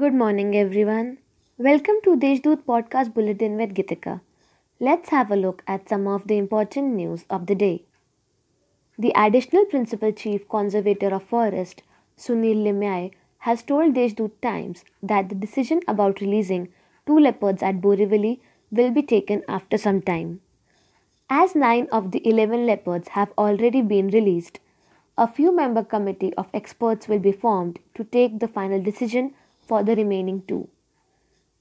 Good morning everyone. Welcome to Deshdoot Podcast Bulletin with Geetika. Let's have a look at some of the important news of the day. The Additional Principal Chief Conservator of Forest, Sunil Lemaye, has told Deshdoot Times that the decision about releasing 2 leopards at Borivali will be taken after some time. As 9 of the 11 leopards have already been released, a few-member committee of experts will be formed to take the final decision for the remaining 2.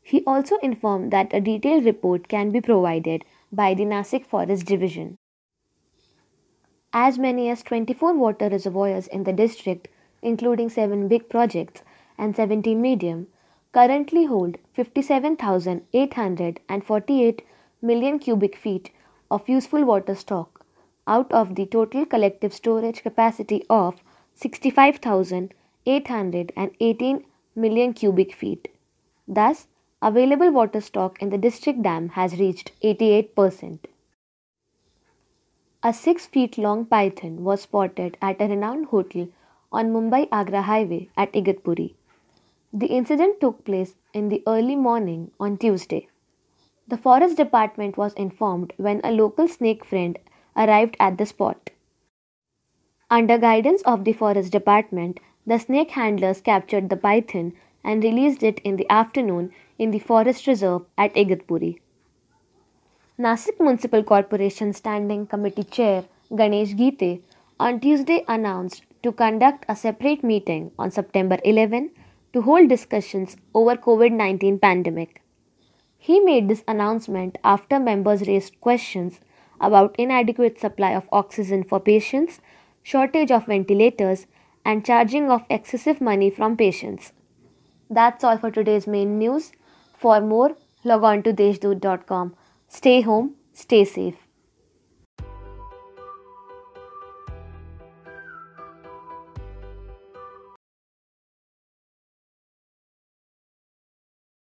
He also informed that a detailed report can be provided by the Nasik Forest Division. As many as 24 water reservoirs in the district, including 7 big projects and 17 medium, currently hold 57,848 million cubic feet of useful water stock out of the total collective storage capacity of 65,818 million cubic feet. Thus, available water stock in the district dam has reached 88%. A 6-feet-long python was spotted at a renowned hotel on Mumbai-Agra highway at Igatpuri. The incident took place in the early morning on Tuesday. The forest department was informed when a local snake friend arrived at the spot. Under guidance of the forest department, the snake handlers captured the python and released it in the afternoon in the forest reserve at Igatpuri. Nasik Municipal Corporation Standing Committee Chair Ganesh Gite on Tuesday announced to conduct a separate meeting on September 11 to hold discussions over COVID-19 pandemic. He made this announcement after members raised questions about inadequate supply of oxygen for patients, shortage of ventilators, and charging of excessive money from patients. That's all for today's main news. For more, log on to deshdoot.com. Stay home, stay safe.